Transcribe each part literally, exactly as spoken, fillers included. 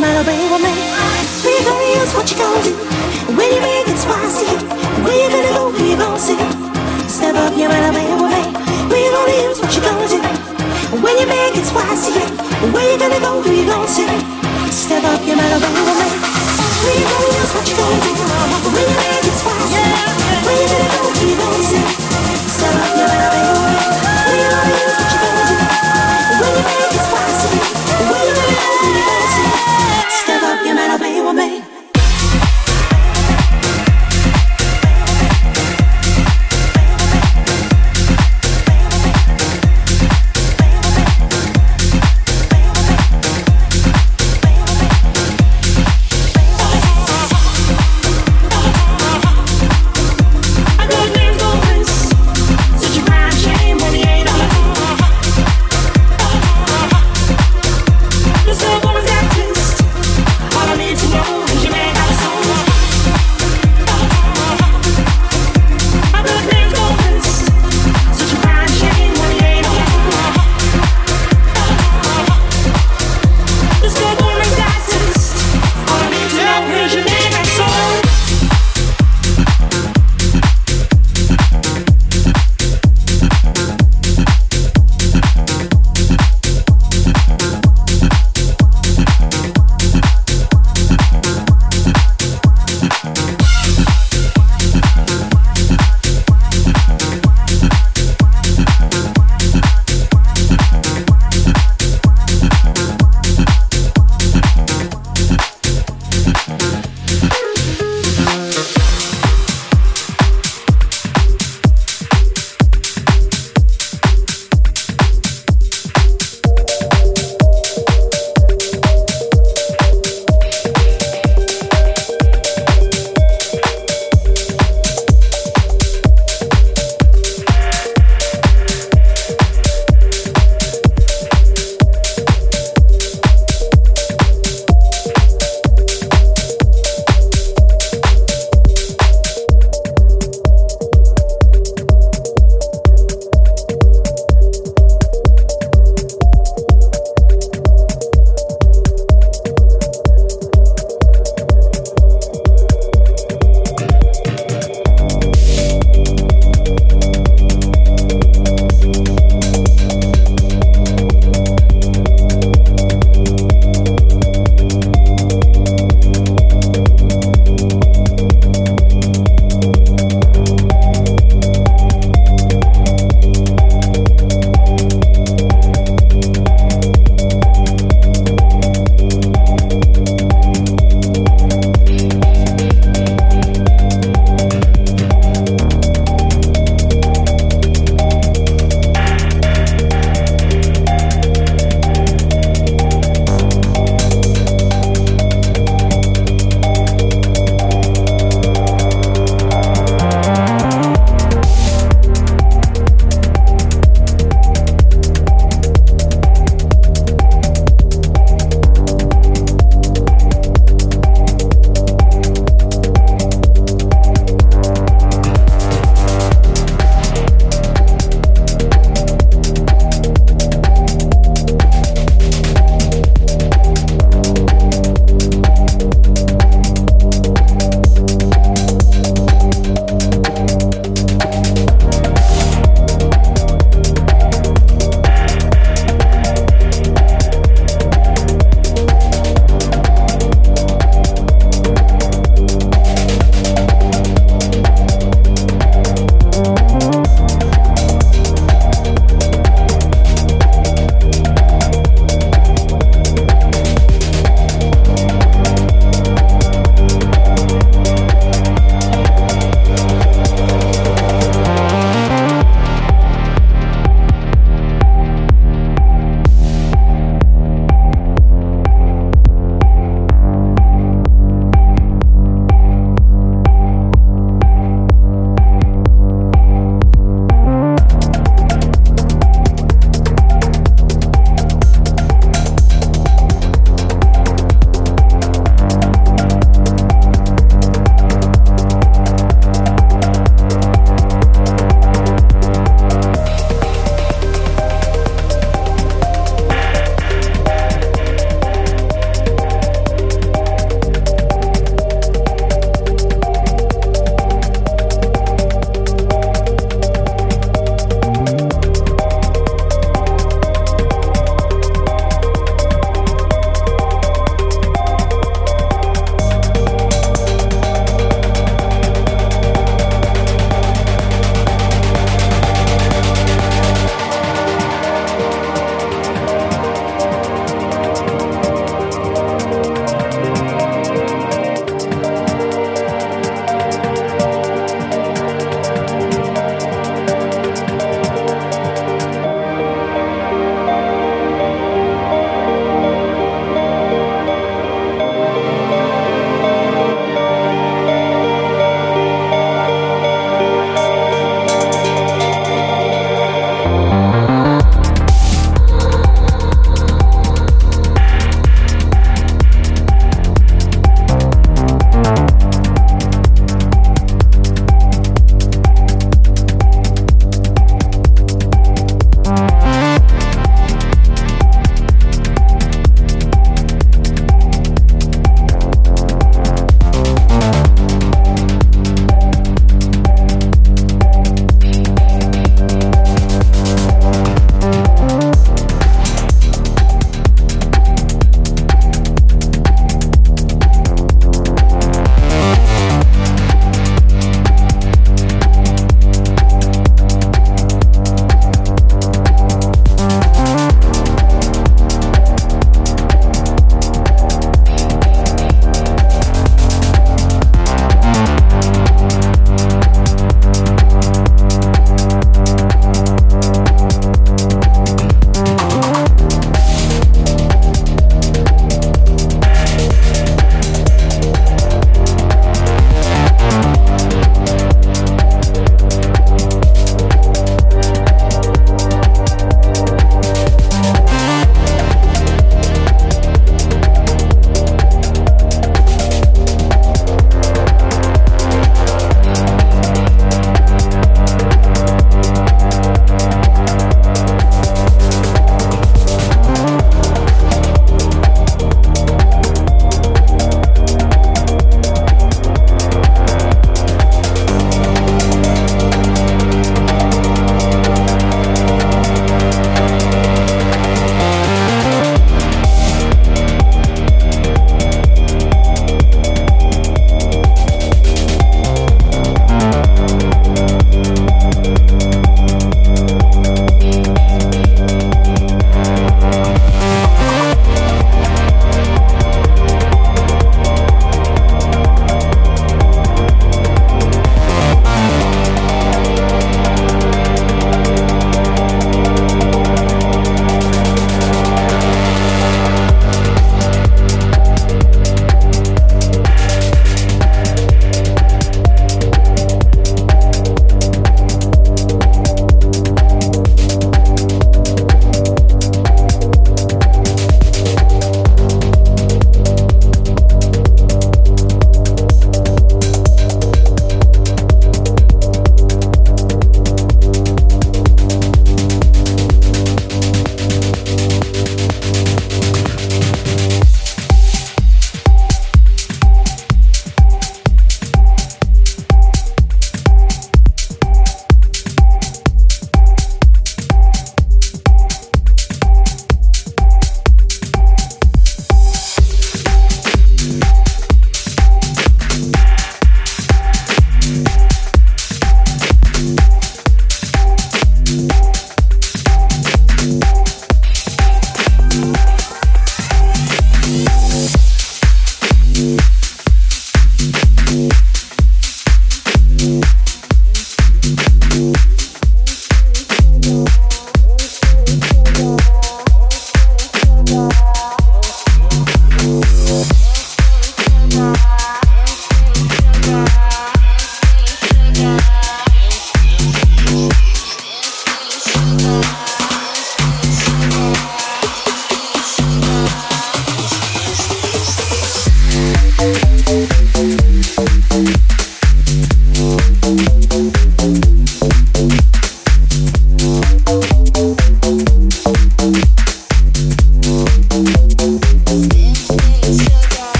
Money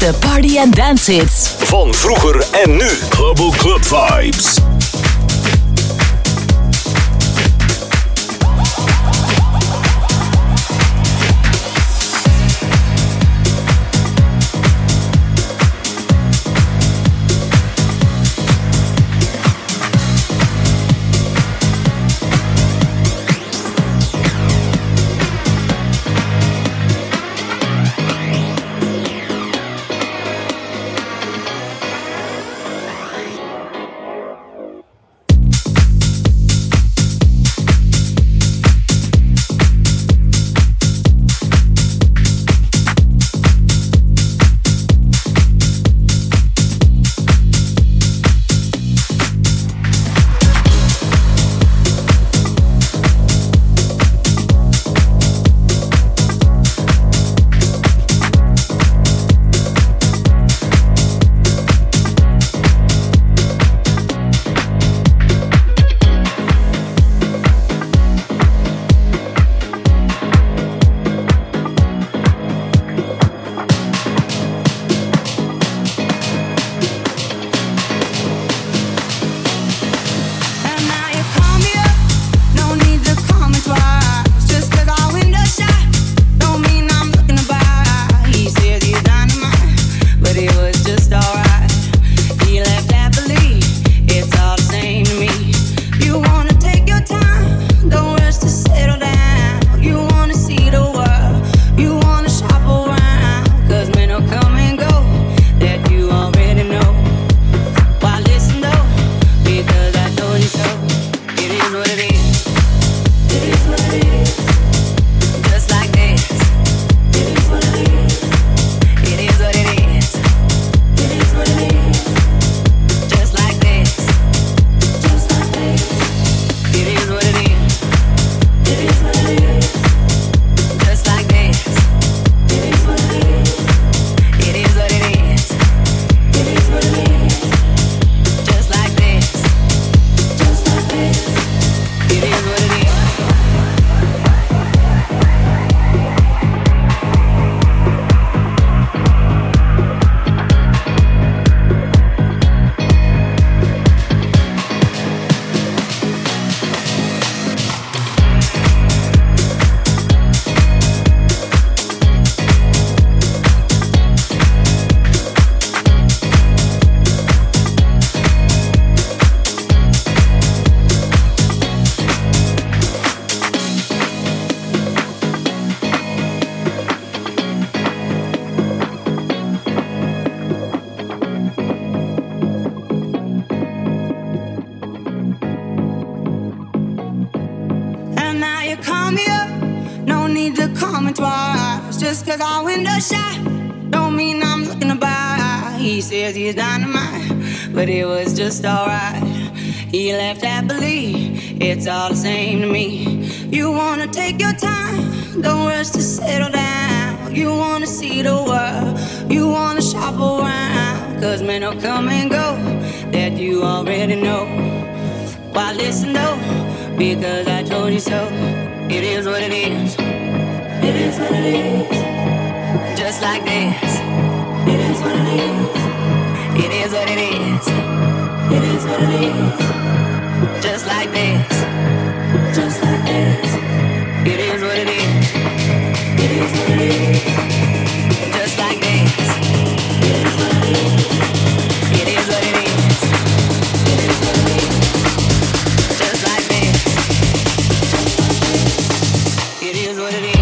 De party and dance hits van vroeger en nu. Global Club Vibes. 'cause our window's shut don't mean I'm looking to buy. He says he's dynamite, but it was just alright. He left happily, it's all the same to me. You wanna take your time, don't rush to settle down. You wanna see the world, you wanna shop around. 'Cause men will come and go, that you already know. Why listen though, because I told you so. It is what it is. It is what it is. Just like this. It is what it is. It is what it is. It is what it is. Just like this. Just like this. It is what it is. It is what it is. Just like this. It is what it is. It is what it is. It is what it is. Just like this. Just like this. It is what it is.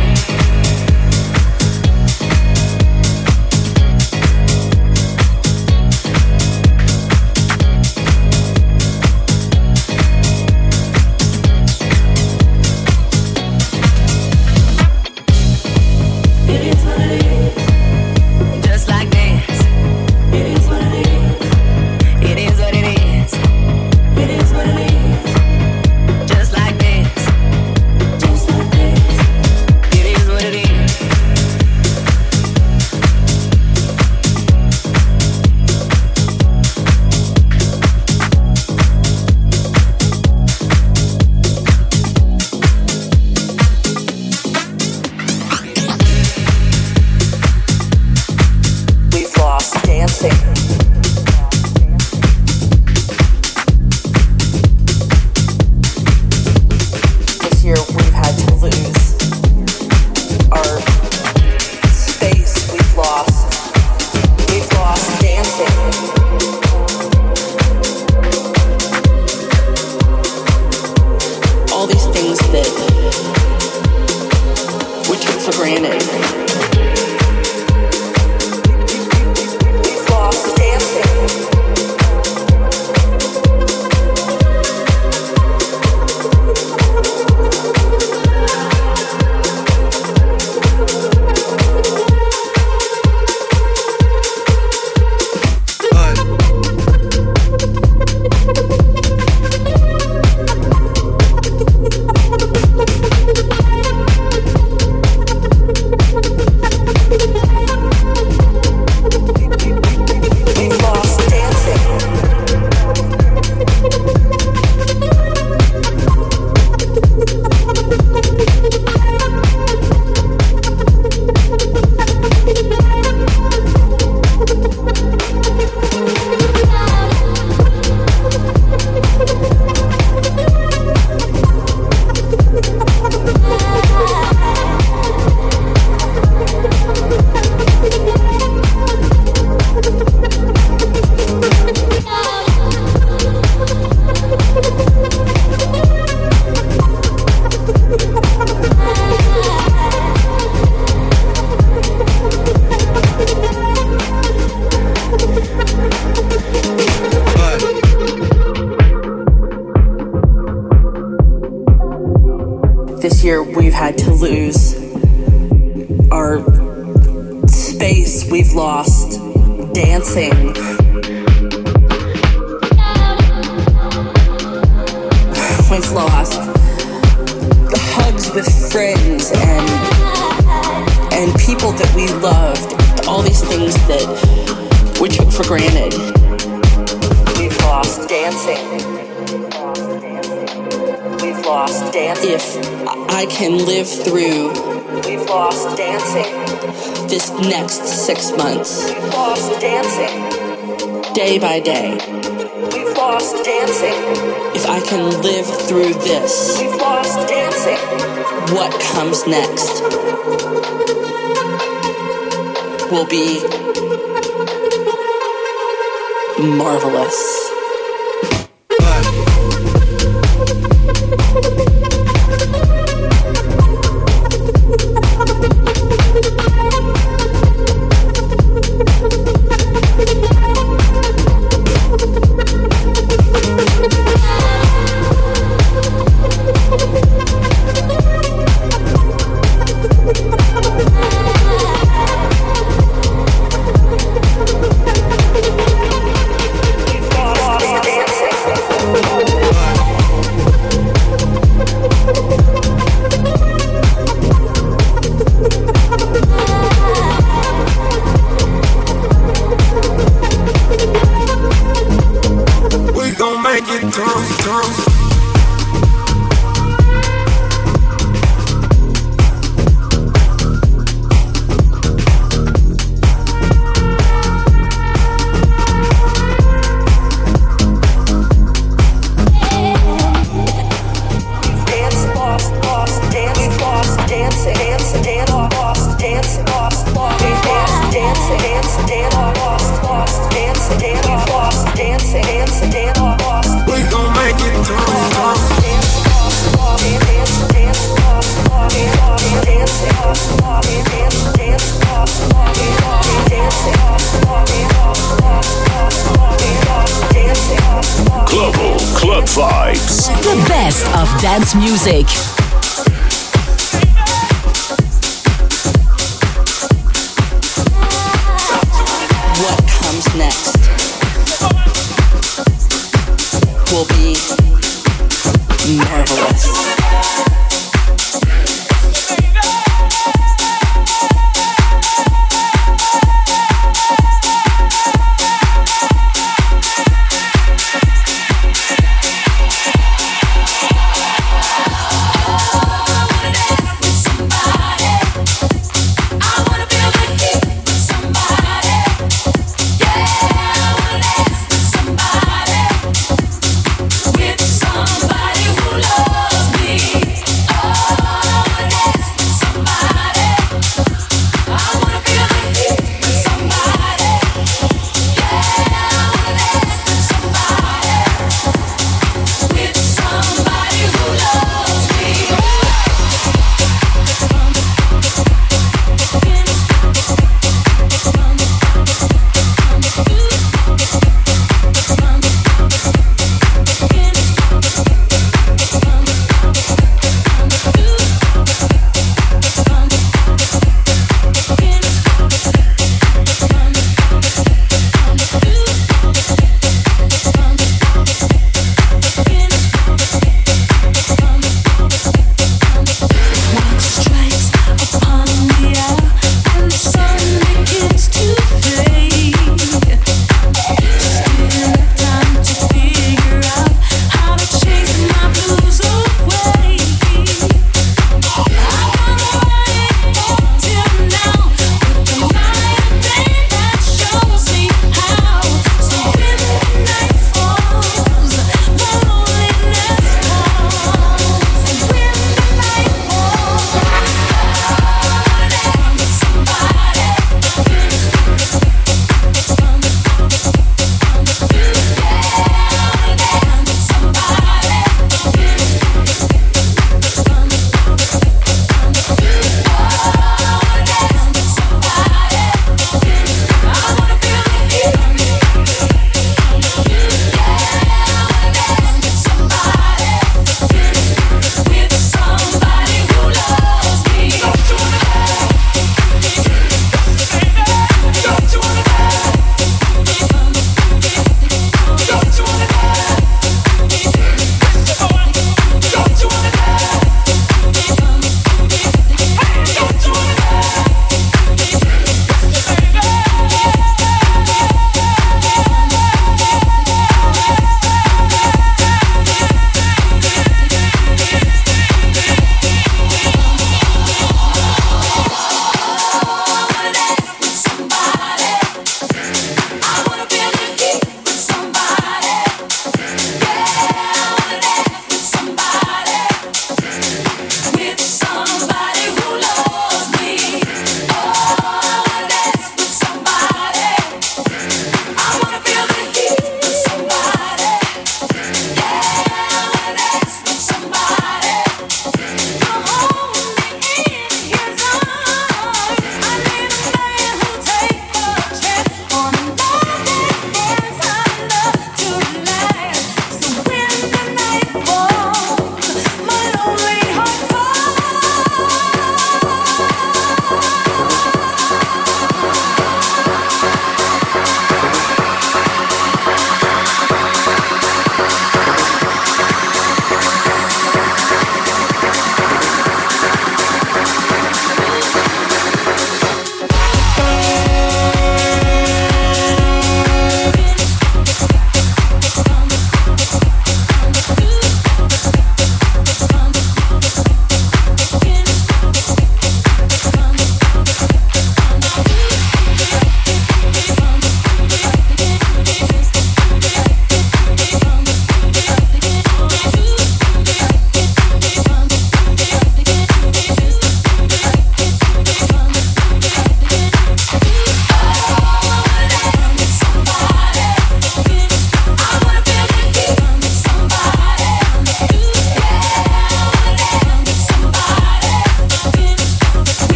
Lounge, the best of dance music. What comes next will be marvelous. Somebody who loves me.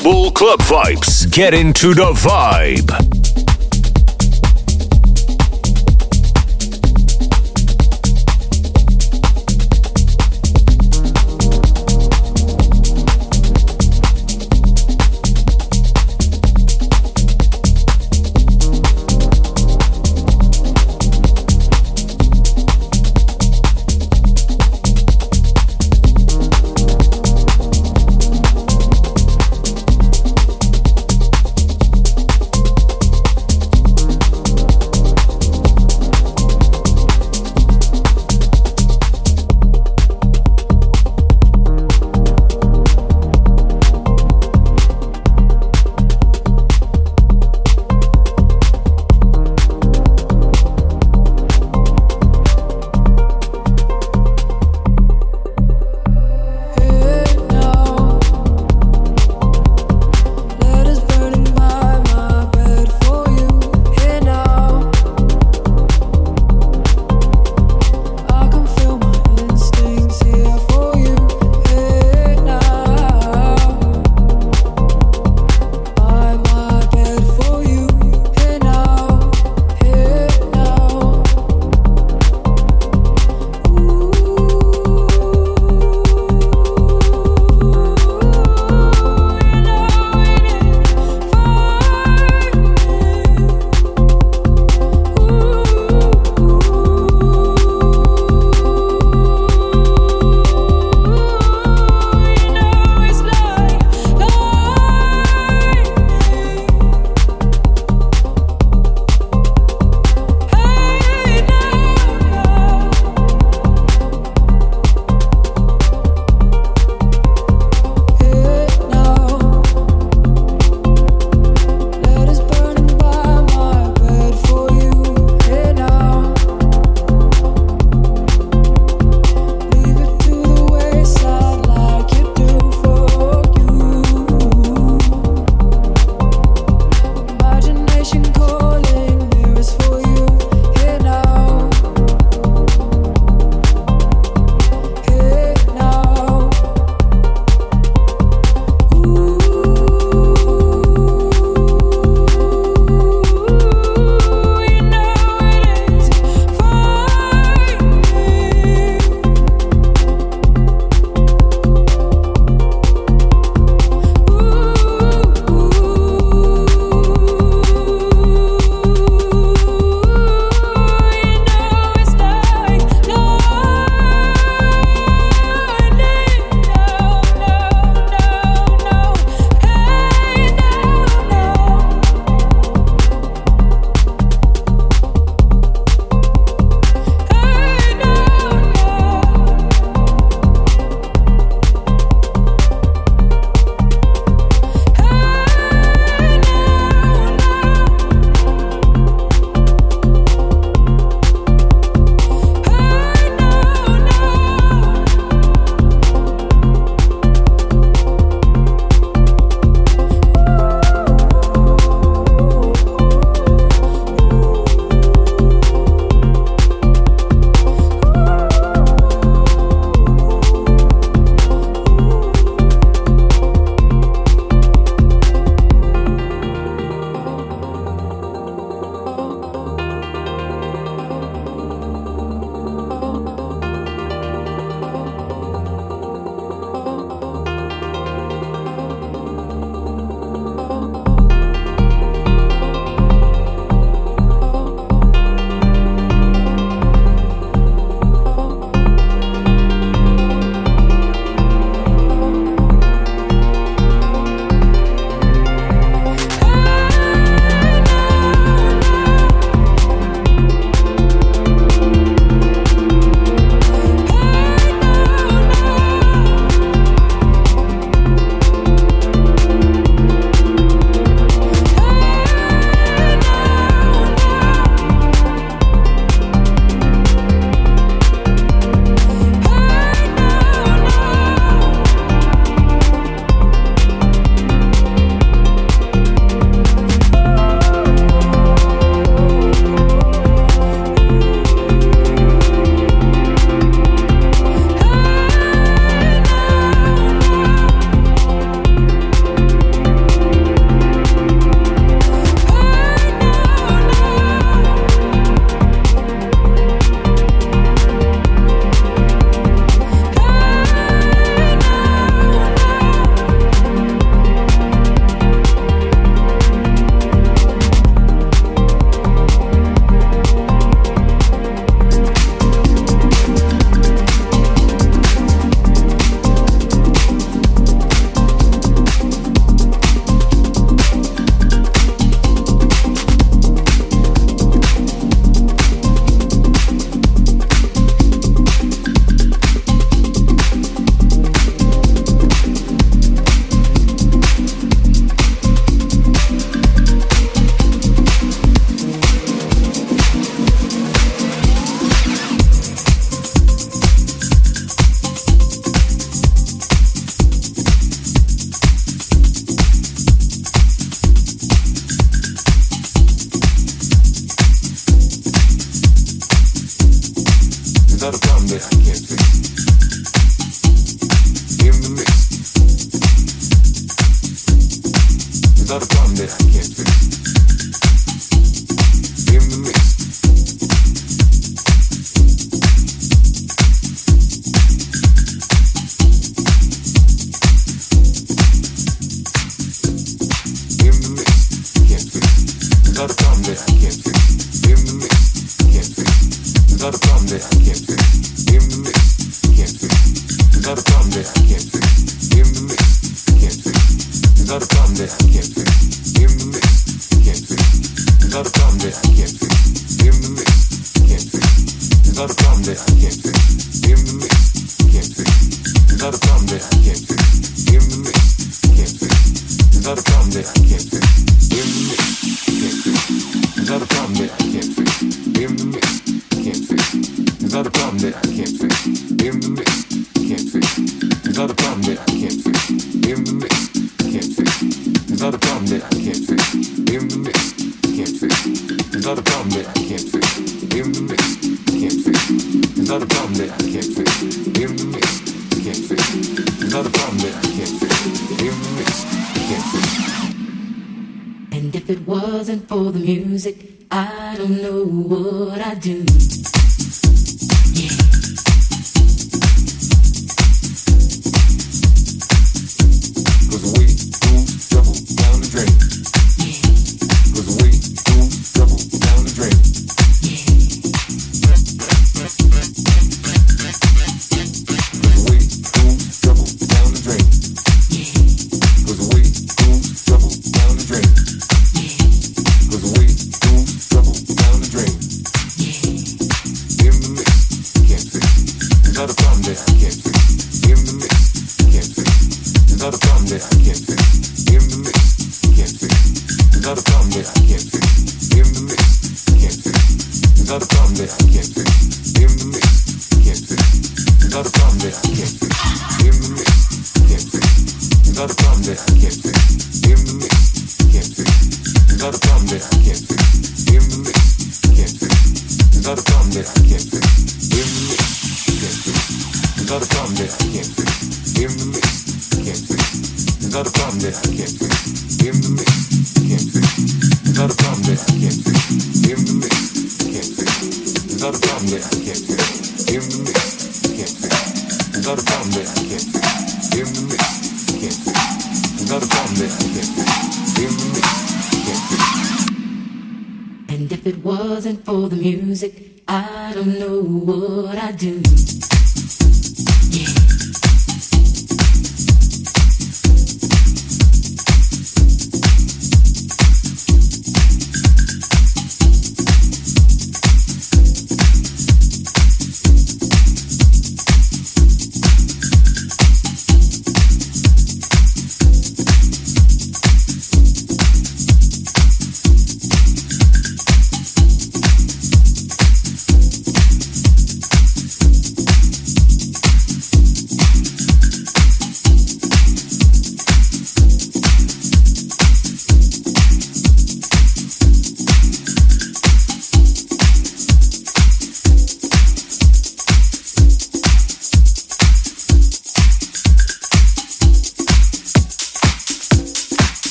global club vibes. Get into the vibe.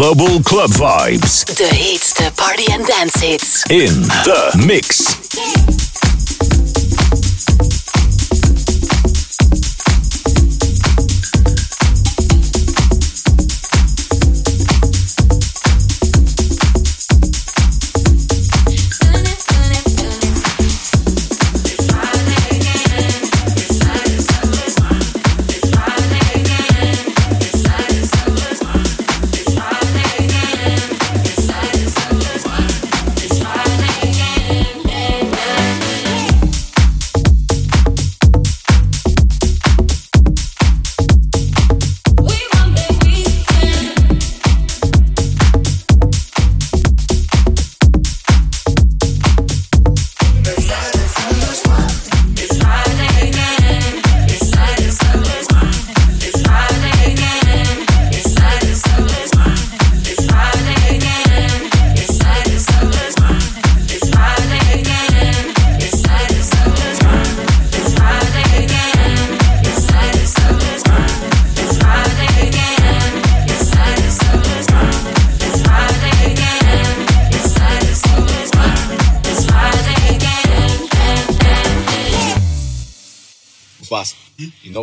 Global Club Vibes. The hits, the party and dance hits. In the mix. You know